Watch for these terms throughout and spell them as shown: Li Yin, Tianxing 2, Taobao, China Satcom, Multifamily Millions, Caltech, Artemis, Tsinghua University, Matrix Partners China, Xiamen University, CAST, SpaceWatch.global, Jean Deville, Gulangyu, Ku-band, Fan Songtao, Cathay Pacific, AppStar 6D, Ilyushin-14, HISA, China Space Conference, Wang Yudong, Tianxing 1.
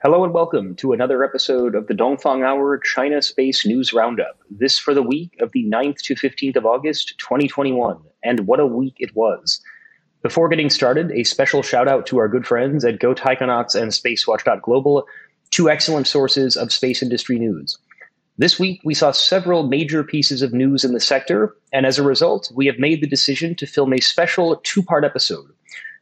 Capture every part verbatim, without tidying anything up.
Hello and welcome to another episode of the Dongfang Hour China Space News Roundup, this for the week of the ninth to fifteenth of August, twenty twenty-one. And what a week it was. Before getting started, a special shout out to our good friends at Go Taikonauts and SpaceWatch.global, two excellent sources of space industry news. This week, we saw several major pieces of news in the sector, and as a result, we have made the decision to film a special two-part episode.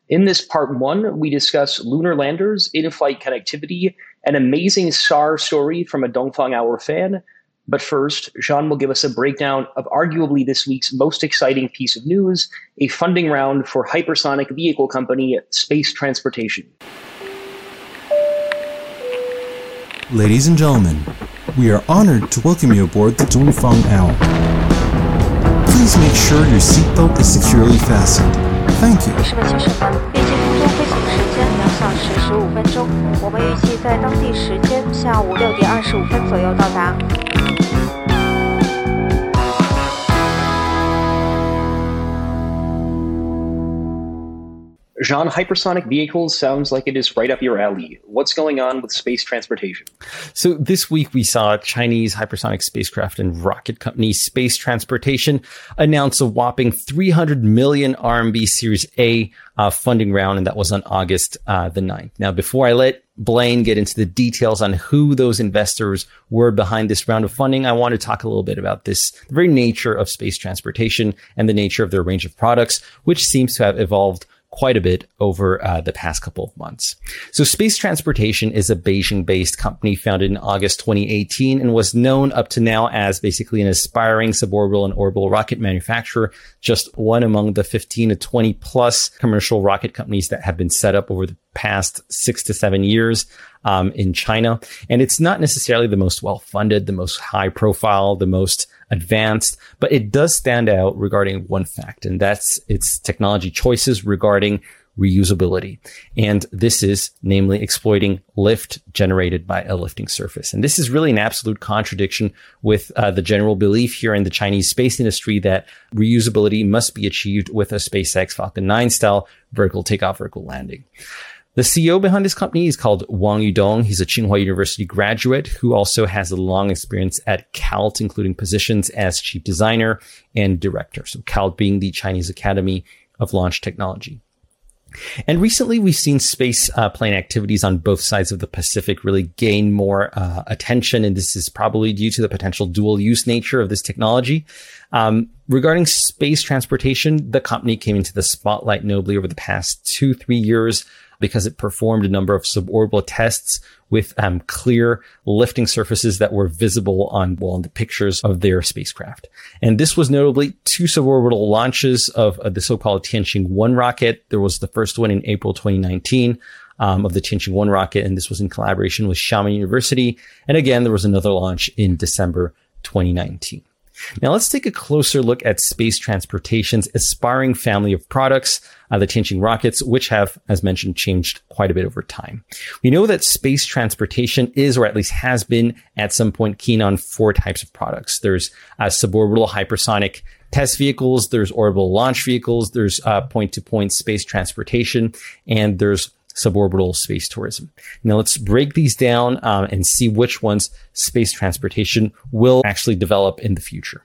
In this part one, we discuss lunar landers, in-flight connectivity, an amazing S A R story from a Dongfang Hour fan. But first, Jean will give us a breakdown of arguably this week's most exciting piece of news, a funding round for hypersonic vehicle company Space Transportation. Ladies and gentlemen, we are honored to welcome you aboard the Dongfang Hour. Please make sure your seatbelt is securely fastened. Thank you. Jean, hypersonic vehicles sounds like it is right up your alley. What's going on with space transportation? So this week we saw Chinese hypersonic spacecraft and rocket company Space Transportation announce a whopping three hundred million R M B Series A uh, funding round, and that was on August uh, the ninth. Now, before I let Blaine get into the details on who those investors were behind this round of funding, I want to talk a little bit about this, the very nature of space transportation and the nature of their range of products, which seems to have evolved quite a bit over uh, the past couple of months. So Space Transportation is a Beijing-based company founded in August twenty eighteen and was known up to now as basically an aspiring suborbital and orbital rocket manufacturer, just one among the fifteen to twenty plus commercial rocket companies that have been set up over the past six to seven years um, in China. And it's not necessarily the most well-funded, the most high-profile, the most advanced, but it does stand out regarding one fact, and that's its technology choices regarding reusability. And this is namely exploiting lift generated by a lifting surface. And this is really an absolute contradiction with uh, the general belief here in the Chinese space industry that reusability must be achieved with a SpaceX Falcon nine style vertical takeoff, vertical landing. The C E O behind this company is called Wang Yudong. He's a Tsinghua University graduate who also has a long experience at CALT, including positions as chief designer and director. So CALT being the Chinese Academy of Launch Technology. And recently, we've seen space uh, plane activities on both sides of the Pacific really gain more uh, attention, and this is probably due to the potential dual-use nature of this technology. Um, regarding space transportation, the company came into the spotlight nobly over the past two, three years because it performed a number of suborbital tests with um, clear lifting surfaces that were visible on, well, on the pictures of their spacecraft. And this was notably two suborbital launches of uh, the so-called Tianxing one rocket. There was the first one in April twenty nineteen um, of the Tianxing one rocket, and this was in collaboration with Xiamen University. And again, there was another launch in December twenty nineteen. Now, let's take a closer look at Space Transportation's aspiring family of products, uh, the Tianxing rockets, which have, as mentioned, changed quite a bit over time. We know that Space Transportation is, or at least has been, at some point keen on four types of products. There's uh, suborbital hypersonic test vehicles, there's orbital launch vehicles, there's uh, point-to-point space transportation, and there's suborbital space tourism. Now let's break these down um, and see which ones space transportation will actually develop in the future.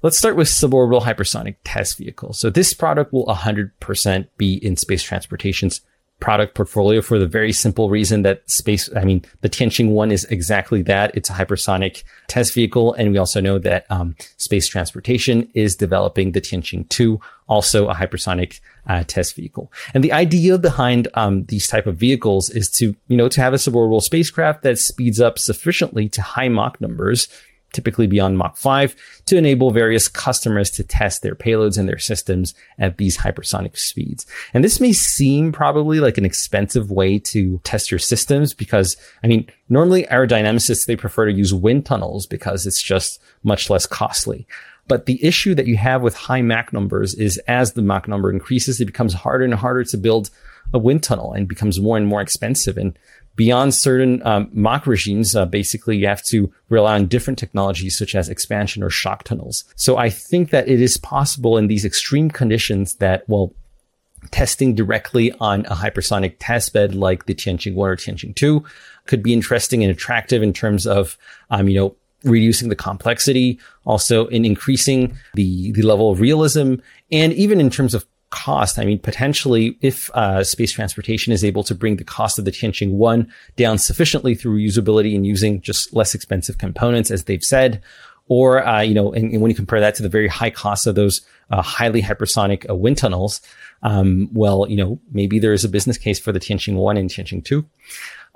Let's start with suborbital hypersonic test vehicles. So this product will one hundred percent be in space transportation's product portfolio for the very simple reason that space, I mean, the Tianxing one is exactly that. It's a hypersonic test vehicle. And we also know that um, space transportation is developing the Tianxing two, also a hypersonic uh, test vehicle. And the idea behind um, these type of vehicles is to, you know, to have a suborbital spacecraft that speeds up sufficiently to high Mach numbers, typically beyond Mach five, to enable various customers to test their payloads and their systems at these hypersonic speeds. And this may seem probably like an expensive way to test your systems because, I mean, normally aerodynamicists, they prefer to use wind tunnels because it's just much less costly. But the issue that you have with high Mach numbers is as the Mach number increases, it becomes harder and harder to build a wind tunnel and becomes more and more expensive. And beyond certain um, Mach regimes, uh, basically you have to rely on different technologies such as expansion or shock tunnels. So I think that it is possible in these extreme conditions that, well, testing directly on a hypersonic testbed like the Tianxing one or Tianxing two could be interesting and attractive in terms of, um, you know, reducing the complexity, also in increasing the, the level of realism, and even in terms of cost. I mean, potentially, if uh, space transportation is able to bring the cost of the Tianxing one down sufficiently through usability and using just less expensive components, as they've said, or, uh, you know, and, and when you compare that to the very high cost of those uh, highly hypersonic uh, wind tunnels, um, well, you know, maybe there is a business case for the Tianxing one and Tianxing two.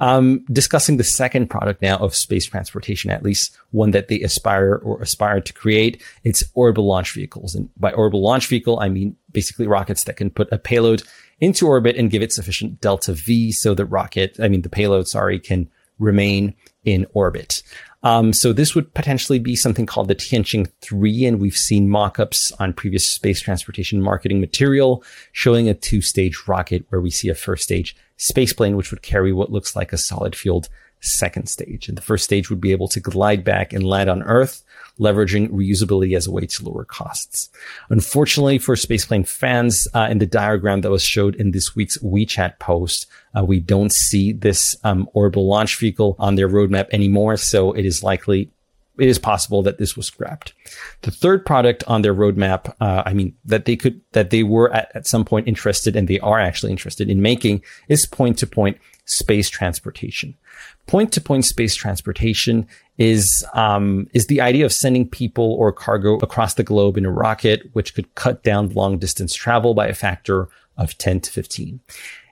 Um, discussing the second product now of space transportation, at least one that they aspire or aspire to create, it's orbital launch vehicles. And by orbital launch vehicle, I mean basically rockets that can put a payload into orbit and give it sufficient delta V so the rocket, I mean, the payload, sorry, can remain in orbit. Um, so this would potentially be something called the Tianxing three, and we've seen mock-ups on previous space transportation marketing material showing a two-stage rocket where we see a first stage spaceplane, which would carry what looks like a solid-fueled second stage. And the first stage would be able to glide back and land on Earth, leveraging reusability as a way to lower costs. Unfortunately for spaceplane fans, uh, in the diagram that was showed in this week's WeChat post, uh, we don't see this um, orbital launch vehicle on their roadmap anymore. So it is likely, it is possible that this was scrapped. The third product on their roadmap, uh, I mean, that they could, that they were at, at some point interested, and they are actually interested in making, is point-to-point space transportation. Point-to-point space transportation is um, is the idea of sending people or cargo across the globe in a rocket, which could cut down long-distance travel by a factor of ten to fifteen.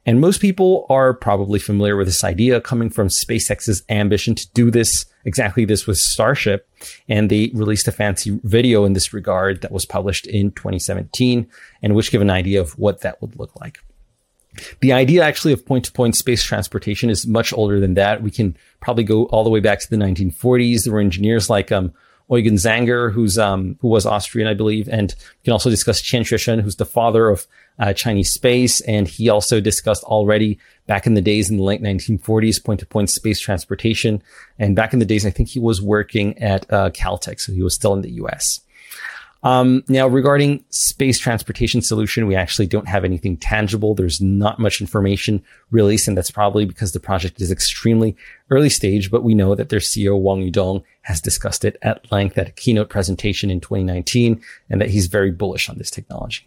And most people are probably familiar with this idea coming from SpaceX's ambition to do this, exactly this, with Starship. And they released a fancy video in this regard that was published in twenty seventeen, and which gave an idea of what that would look like. The idea actually of point-to-point space transportation is much older than that. We can probably go all the way back to the nineteen forties. There were engineers like um, Eugen Sänger, who's um, who was Austrian, I believe, and we can also discuss Qian Xuesen, who's the father of uh, Chinese space, and he also discussed already back in the days in the late nineteen forties point-to-point space transportation. And back in the days, I think he was working at uh, Caltech, so he was still in the U S. Um, now, regarding space transportation solution, we actually don't have anything tangible. There's not much information released, and that's probably because the project is extremely early stage, but we know that their C E O, Wang Yudong, has discussed it at length at a keynote presentation in twenty nineteen, and that he's very bullish on this technology.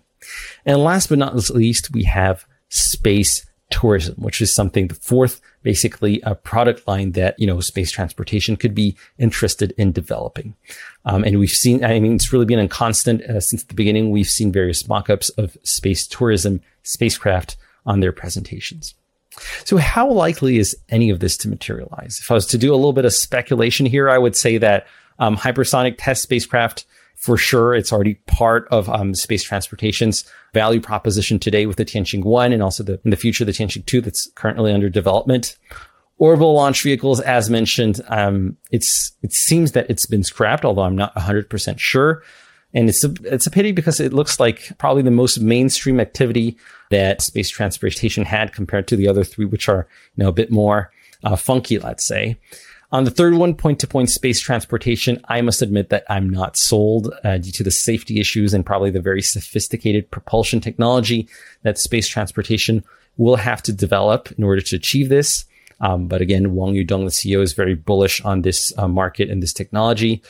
And last but not least, we have space tourism, which is something, the fourth, basically a product line that, you know, space transportation could be interested in developing. Um, and we've seen, I mean, it's really been a constant uh, since the beginning. We've seen various mock-ups of space tourism spacecraft on their presentations. So how likely is any of this to materialize? If I was to do a little bit of speculation here, I would say that um, hypersonic test spacecraft, for sure, it's already part of um, space transportation's value proposition today with the Tianxing one, and also the, in the future, the Tianxing two that's currently under development. Orbital launch vehicles, as mentioned, um, it's it seems that it's been scrapped, although I'm not one hundred percent sure. And it's a, it's a pity because it looks like probably the most mainstream activity that space transportation had compared to the other three, which are, you know, a bit more uh, funky, let's say. On the third one, point-to-point space transportation, I must admit that I'm not sold uh, due to the safety issues and probably the very sophisticated propulsion technology that space transportation will have to develop in order to achieve this. Um, but again, Wang Yudong, the C E O, is very bullish on this uh, market and this technology.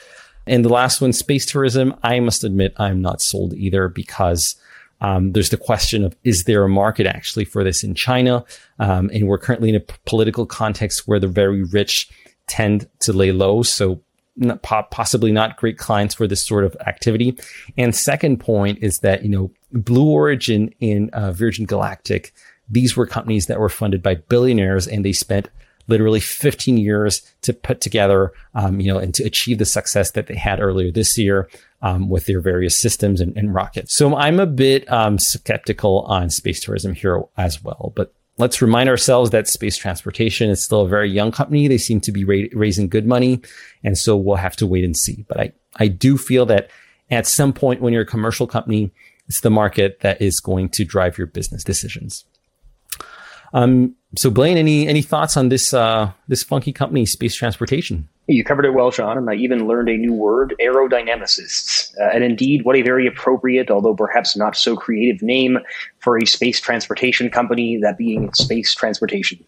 And the last one, space tourism, I must admit I'm not sold either because Um, there's the question of, is there a market actually for this in China? Um, and we're currently in a p- political context where the very rich tend to lay low. So not, possibly not great clients for this sort of activity. And second point is that, you know, Blue Origin and uh, Virgin Galactic, these were companies that were funded by billionaires, and they spent literally fifteen years to put together, um, you know, and to achieve the success that they had earlier this year um, with their various systems and, and rockets. So I'm a bit um, skeptical on space tourism here as well. But let's remind ourselves that space transportation is still a very young company. They seem to be ra- raising good money. And so we'll have to wait and see. But I, I do feel that at some point when you're a commercial company, it's the market that is going to drive your business decisions. Um, so Blaine, any, any thoughts on this, uh, this funky company, space transportation? You covered it well, Sean, and I even learned a new word, aerodynamicists. Uh, and indeed, what a very appropriate, although perhaps not so creative name for a space transportation company, that being Space Transportation.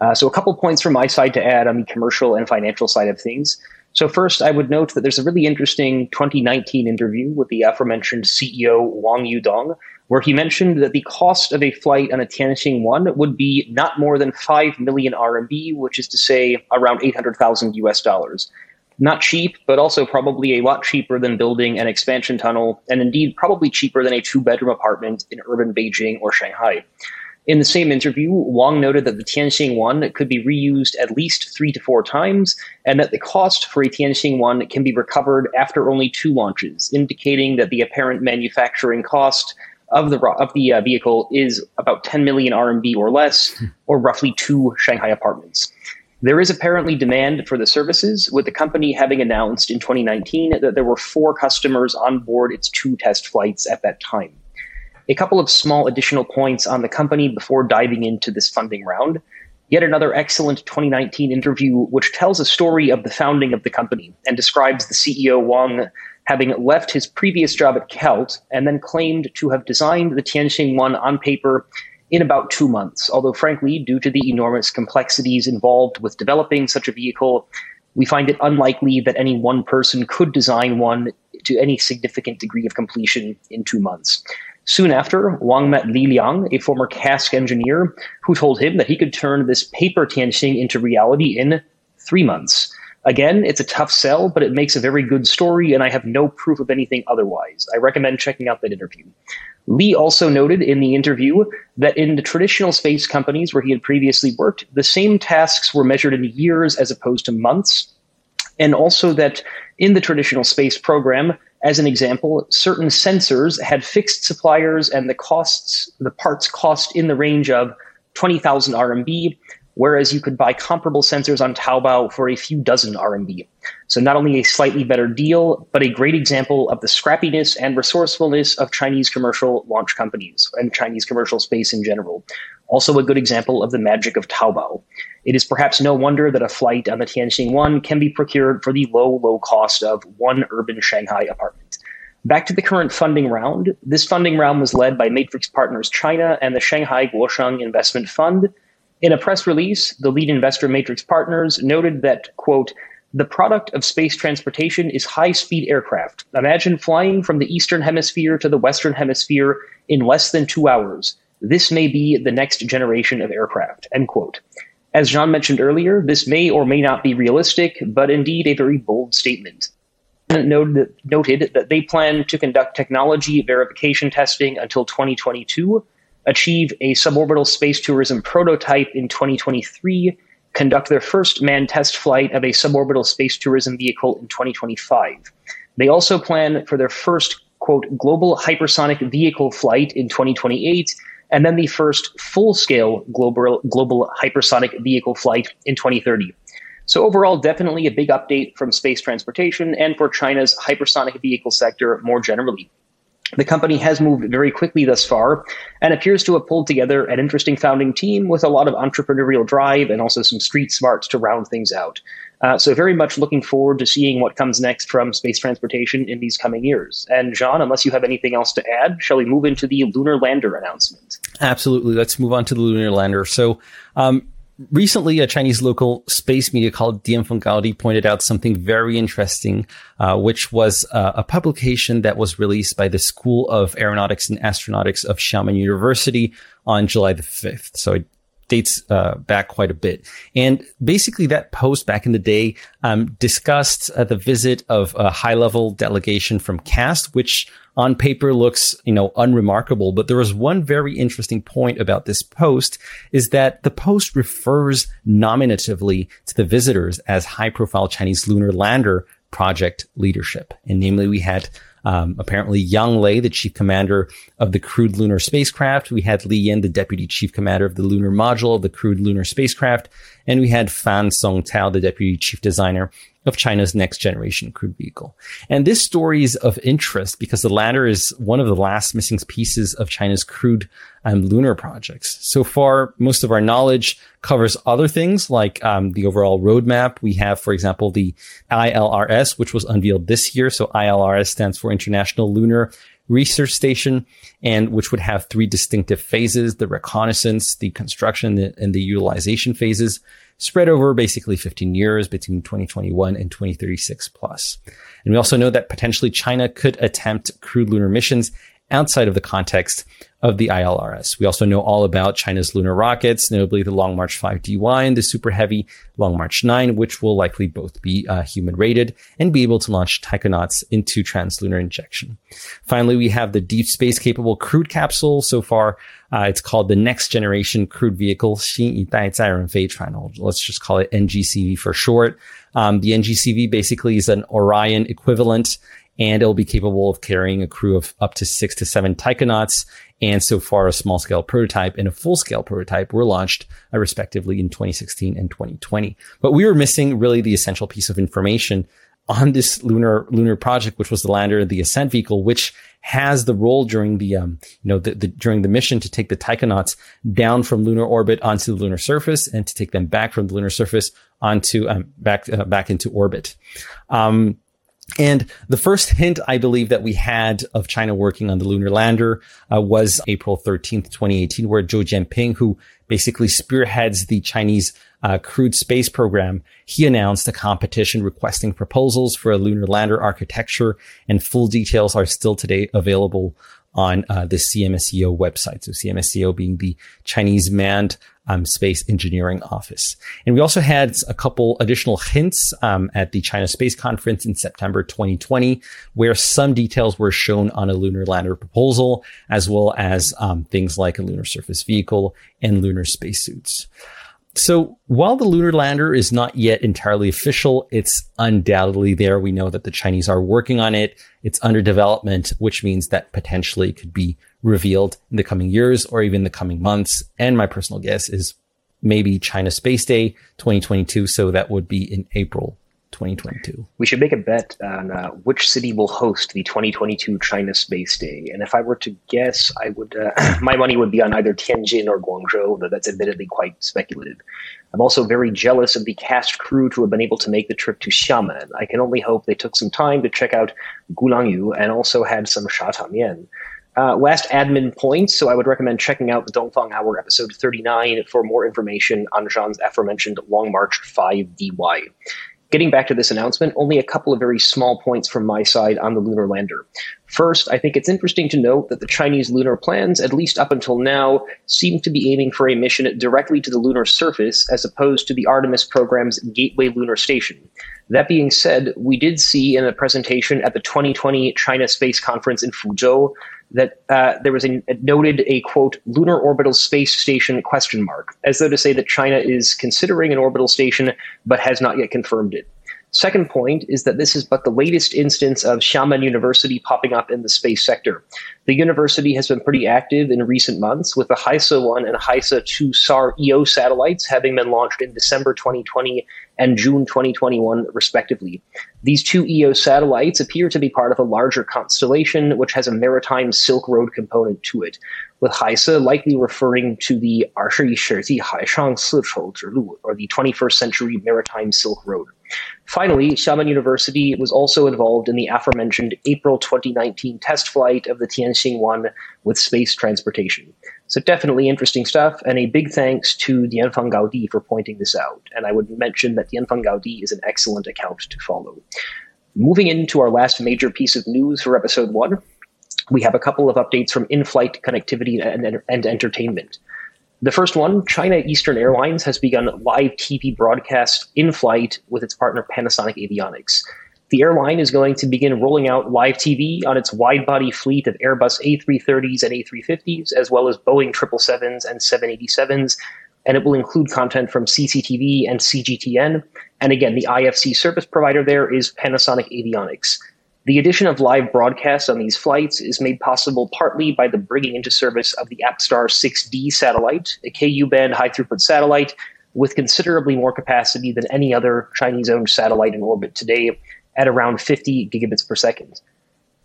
Uh, so a couple points from my side to add on the commercial and financial side of things. So first, I would note that there's a really interesting twenty nineteen interview with the aforementioned C E O Wang Yudong, where he mentioned that the cost of a flight on a Tianxing one would be not more than five million R M B, which is to say around eight hundred thousand U S dollars. Not cheap, but also probably a lot cheaper than building an expansion tunnel, and indeed probably cheaper than a two-bedroom apartment in urban Beijing or Shanghai. In the same interview, Wang noted that the Tianxing one could be reused at least three to four times, and that the cost for a Tianxing one can be recovered after only two launches, indicating that the apparent manufacturing cost of the of the uh, vehicle is about ten million R M B or less, or roughly two Shanghai apartments. There is apparently demand for the services, with the company having announced in twenty nineteen that there were four customers on board its two test flights at that time. A couple of small additional points on the company before diving into this funding round. Yet another excellent twenty nineteen interview, which tells a story of the founding of the company and describes the C E O Wang having left his previous job at CALT and then claimed to have designed the Tianxing one on paper in about two months. Although frankly, due to the enormous complexities involved with developing such a vehicle, we find it unlikely that any one person could design one to any significant degree of completion in two months. Soon after, Wang met Li Liang, a former C A S T engineer, who told him that he could turn this paper Tianxing into reality in three months. Again, it's a tough sell, but it makes a very good story, and I have no proof of anything otherwise. I recommend checking out that interview. Li also noted in the interview that in the traditional space companies where he had previously worked, the same tasks were measured in years as opposed to months, and also that in the traditional space program, as an example, certain sensors had fixed suppliers and the costs, the parts cost in the range of twenty thousand R M B, whereas you could buy comparable sensors on Taobao for a few dozen R M B. So not only a slightly better deal, but a great example of the scrappiness and resourcefulness of Chinese commercial launch companies and Chinese commercial space in general. Also a good example of the magic of Taobao. It is perhaps no wonder that a flight on the Tianxing one can be procured for the low, low cost of one urban Shanghai apartment. Back to the current funding round. This funding round was led by Matrix Partners China and the Shanghai Guosheng Investment Fund. In a press release, the lead investor Matrix Partners noted that, quote, the product of space transportation is high-speed aircraft. Imagine flying from the Eastern Hemisphere to the Western Hemisphere in less than two hours. This may be the next generation of aircraft, end quote. As Jean mentioned earlier, this may or may not be realistic, but indeed a very bold statement. Noted that they plan to conduct technology verification testing until twenty twenty-two, achieve a suborbital space tourism prototype in twenty twenty-three, conduct their first manned test flight of a suborbital space tourism vehicle in twenty twenty-five. They also plan for their first, quote, global hypersonic vehicle flight in twenty twenty-eight, and then the first full-scale global global hypersonic vehicle flight in twenty thirty. So overall, definitely a big update from space transportation and for China's hypersonic vehicle sector more generally. The company has moved very quickly thus far and appears to have pulled together an interesting founding team with a lot of entrepreneurial drive and also some street smarts to round things out. Uh, so very much looking forward to seeing what comes next from space transportation in these coming years. And John, unless you have anything else to add, shall we move into the lunar lander announcement? Absolutely. Let's move on to the lunar lander. So um, recently, a Chinese local space media called Diem von Gaudi pointed out something very interesting, uh, which was uh, a publication that was released by the School of Aeronautics and Astronautics of Xiamen University on July the fifth. So it dates uh, back quite a bit. And basically that post back in the day um, discussed uh, the visit of a high-level delegation from C A S T, which on paper looks, you know, unremarkable. But there was one very interesting point about this post is that the post refers nominatively to the visitors as high-profile Chinese lunar lander project leadership. And namely, we had Um, apparently Yang Lei, the chief commander of the crewed lunar spacecraft. We had Li Yin, the deputy chief commander of the lunar module of the crewed lunar spacecraft. And we had Fan Songtao, the deputy chief designer of China's next generation crewed vehicle. And this story is of interest because the latter is one of the last missing pieces of China's crewed um, lunar projects. So far, most of our knowledge covers other things like um, the overall roadmap. We have, for example, the I L R S, which was unveiled this year. So I L R S stands for International Lunar Research Station, and which would have three distinctive phases: the reconnaissance, the construction, and the utilization phases, spread over basically fifteen years between twenty twenty-one and twenty thirty-six plus. And we also know that potentially China could attempt crewed lunar missions outside of the context of the I L R S. We also know all about China's lunar rockets, notably the Long March five D Y and the Super Heavy Long March nine, which will likely both be uh, human-rated and be able to launch taikonauts into translunar injection. Finally, we have the deep space-capable crewed capsule. So far, uh, it's called the Next Generation Crewed Vehicle, 新一代载人飞船. Let's just call it N G C V for short. Um, the N G C V basically is an Orion equivalent, and it'll be capable of carrying a crew of up to six to seven taikonauts. And so far, a small-scale prototype and a full-scale prototype were launched, uh, respectively, in twenty sixteen and twenty twenty. But we were missing really the essential piece of information on this lunar lunar project, which was the lander, the ascent vehicle, which has the role during the um you know the, the during the mission to take the taikonauts down from lunar orbit onto the lunar surface, and to take them back from the lunar surface onto um, back uh, back into orbit. Um, And the first hint, I believe, that we had of China working on the lunar lander uh, was April thirteenth, twenty eighteen, where Zhou Jianping, who basically spearheads the Chinese uh, crewed space program, he announced a competition requesting proposals for a lunar lander architecture, and full details are still today available on uh, the C M S E O website. So C M S E O being the Chinese manned Um, Space Engineering Office. And we also had a couple additional hints um, at the China Space Conference in September twenty twenty, where some details were shown on a lunar lander proposal, as well as um, things like a lunar surface vehicle and lunar spacesuits. So while the lunar lander is not yet entirely official, it's undoubtedly there. We know that the Chinese are working on it. It's under development, which means that potentially it could be revealed in the coming years or even the coming months. And my personal guess is maybe China Space Day twenty twenty-two. So that would be in April twenty twenty-two. We should make a bet on uh, which city will host the twenty twenty-two China Space Day. And if I were to guess, I would uh, my money would be on either Tianjin or Guangzhou, though that's admittedly quite speculative. I'm also very jealous of the CAST crew to have been able to make the trip to Xiamen. I can only hope they took some time to check out Gulangyu and also had some sha tamian. Uh, last admin point, so I would recommend checking out the Dongfang Hour episode thirty-nine for more information on Jean's aforementioned Long March five D Y. Getting back to this announcement, only a couple of very small points from my side on the lunar lander. First, I think it's interesting to note that the Chinese lunar plans, at least up until now, seem to be aiming for a mission directly to the lunar surface as opposed to the Artemis program's Gateway Lunar Station. That being said, we did see in a presentation at the twenty twenty China Space Conference in Fuzhou that uh, there was a, a noted a, quote, lunar orbital space station question mark, as though to say that China is considering an orbital station, but has not yet confirmed it. Second point is that this is but the latest instance of Xiamen University popping up in the space sector. The university has been pretty active in recent months, with the HISA one and HISA two S A R E O satellites having been launched in December twenty twenty and June twenty twenty-one, respectively. These two E O satellites appear to be part of a larger constellation, which has a maritime Silk Road component to it, with HISA likely referring to the二十一世纪海上丝绸之路, or the twenty-first century Maritime Silk Road. Finally, Xiamen University was also involved in the aforementioned April twenty nineteen test flight of the Tianxing one with space transportation. So definitely interesting stuff, and a big thanks to Dongfang Gaodi for pointing this out. And I would mention that Dongfang Gaodi is an excellent account to follow. Moving into our last major piece of news for episode one, we have a couple of updates from in-flight connectivity and, and entertainment. The first one, China Eastern Airlines has begun live T V broadcast in flight with its partner Panasonic Avionics. The airline is going to begin rolling out live T V on its wide-body fleet of Airbus A three thirties and A three fifties, as well as Boeing triple sevens and seven eighty-sevens, and it will include content from C C T V and C G T N. And again, the I F C service provider there is Panasonic Avionics. The addition of live broadcasts on these flights is made possible partly by the bringing into service of the AppStar six D satellite, a Ku-band high-throughput satellite with considerably more capacity than any other Chinese-owned satellite in orbit today at around fifty gigabits per second.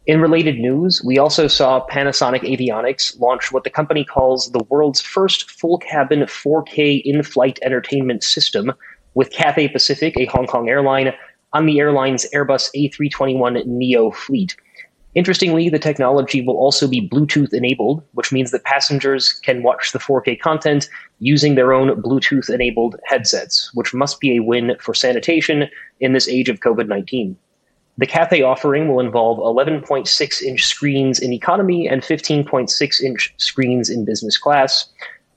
In related news, we also saw Panasonic Avionics launch what the company calls the world's first full-cabin four K in-flight entertainment system with Cathay Pacific, a Hong Kong airline, on the airline's Airbus A three twenty-one neo fleet. Interestingly, the technology will also be Bluetooth-enabled, which means that passengers can watch the four K content using their own Bluetooth-enabled headsets, which must be a win for sanitation in this age of COVID nineteen. The Cathay offering will involve eleven point six inch screens in economy and fifteen point six inch screens in business class.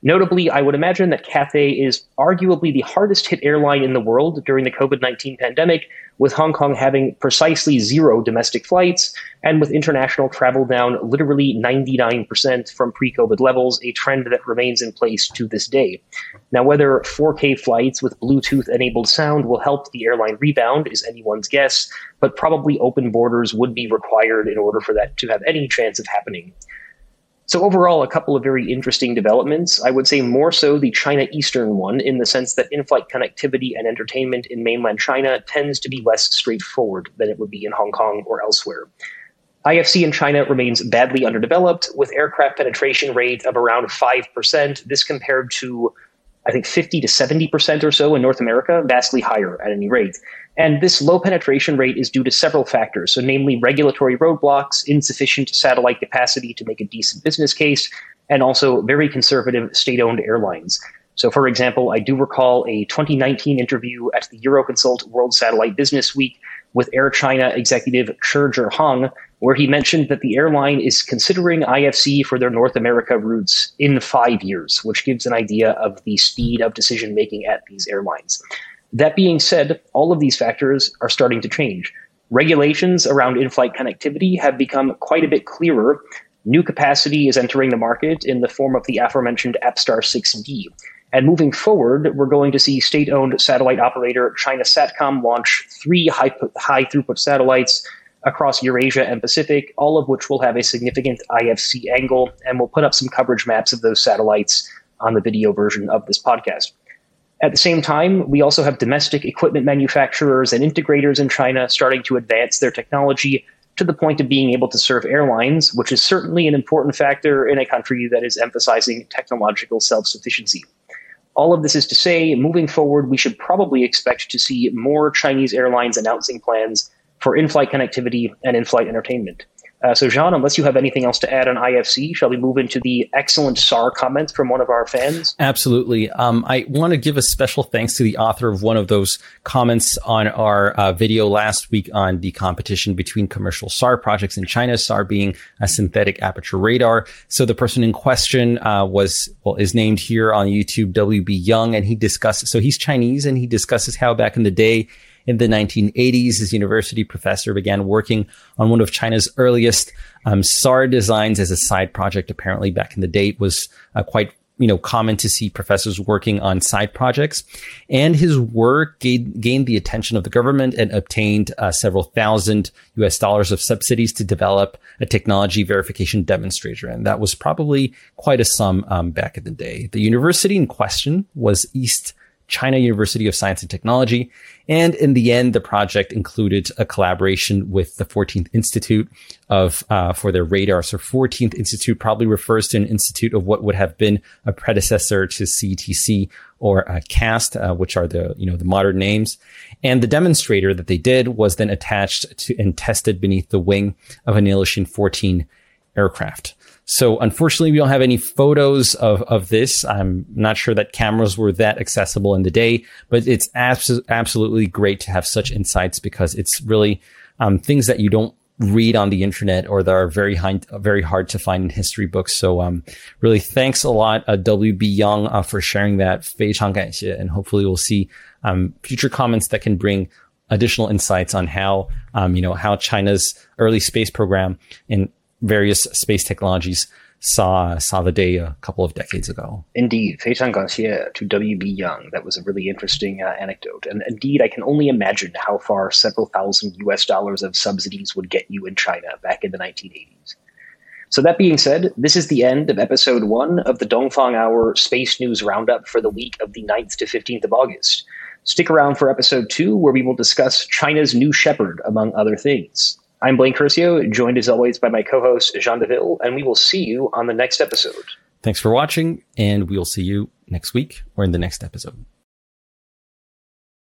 Notably, I would imagine that Cathay is arguably the hardest-hit airline in the world during the COVID nineteen pandemic, with Hong Kong having precisely zero domestic flights, and with international travel down literally ninety-nine percent from pre-COVID levels, a trend that remains in place to this day. Now, whether four K flights with Bluetooth-enabled sound will help the airline rebound is anyone's guess, but probably open borders would be required in order for that to have any chance of happening. So overall, a couple of very interesting developments. I would say more so the China Eastern one, in the sense that in-flight connectivity and entertainment in mainland China tends to be less straightforward than it would be in Hong Kong or elsewhere. I F C in China remains badly underdeveloped, with aircraft penetration rate of around five percent. This compared to, I think, fifty to seventy percent or so in North America, vastly higher at any rate. And this low penetration rate is due to several factors, so namely regulatory roadblocks, insufficient satellite capacity to make a decent business case, and also very conservative state-owned airlines. So, for example, I do recall a twenty nineteen interview at the Euroconsult World Satellite Business Week with Air China executive Che Zhihong, where he mentioned that the airline is considering I F C for their North America routes in five years, which gives an idea of the speed of decision-making at these airlines. That being said, all of these factors are starting to change. Regulations around in-flight connectivity have become quite a bit clearer. New capacity is entering the market in the form of the aforementioned AppStar six D. And moving forward, we're going to see state-owned satellite operator China Satcom launch three high, high-throughput satellites across Eurasia and Pacific, all of which will have a significant I F C angle, and we'll put up some coverage maps of those satellites on the video version of this podcast. At the same time, we also have domestic equipment manufacturers and integrators in China starting to advance their technology to the point of being able to serve airlines, which is certainly an important factor in a country that is emphasizing technological self-sufficiency. All of this is to say, moving forward, we should probably expect to see more Chinese airlines announcing plans for in-flight connectivity and in-flight entertainment. Uh, so, Jean, unless you have anything else to add on I F C, shall we move into the excellent S A R comments from one of our fans? Absolutely. Um, I want to give a special thanks to the author of one of those comments on our uh, video last week on the competition between commercial S A R projects in China, S A R being a synthetic aperture radar. So the person in question uh, was, well, is named here on YouTube, W B. Young, and he discusses, so he's Chinese, and he discusses how back in the day, in the nineteen eighties, his university professor began working on one of China's earliest um, S A R designs as a side project. Apparently, back in the day, it was uh, quite you know common to see professors working on side projects. And his work gained, gained the attention of the government and obtained uh, several thousand U S dollars of subsidies to develop a technology verification demonstrator. And that was probably quite a sum um, back in the day. The university in question was East China University of Science and Technology. And in the end, the project included a collaboration with the fourteenth Institute of, uh, for their radar. So fourteenth Institute probably refers to an institute of what would have been a predecessor to C T C or uh, CAST, uh, which are the, you know, the modern names. And the demonstrator that they did was then attached to and tested beneath the wing of an Ilyushin fourteen aircraft. So unfortunately, we don't have any photos of, of this. I'm not sure that cameras were that accessible in the day, but it's abso- absolutely great to have such insights because it's really um, things that you don't read on the internet or that are very high, very hard to find in history books. So um, really thanks a lot, uh, W B. Young, uh, for sharing that. 非常感谢, and hopefully we'll see um, future comments that can bring additional insights on how, um, you know, how China's early space program and various space technologies saw saw the day a couple of decades ago. Indeed. 非常感谢 to W B. Young. That was a really interesting uh, anecdote. And indeed, I can only imagine how far several thousand U S dollars of subsidies would get you in China back in the nineteen eighties. So that being said, this is the end of episode one of the Dongfang Hour Space News Roundup for the week of the ninth to fifteenth of August. Stick around for episode two, where we will discuss China's new shepherd, among other things. I'm Blaine Curcio, joined as always by my co-host, Jean Deville, and we will see you on the next episode. Thanks for watching, and we'll see you next week or in the next episode.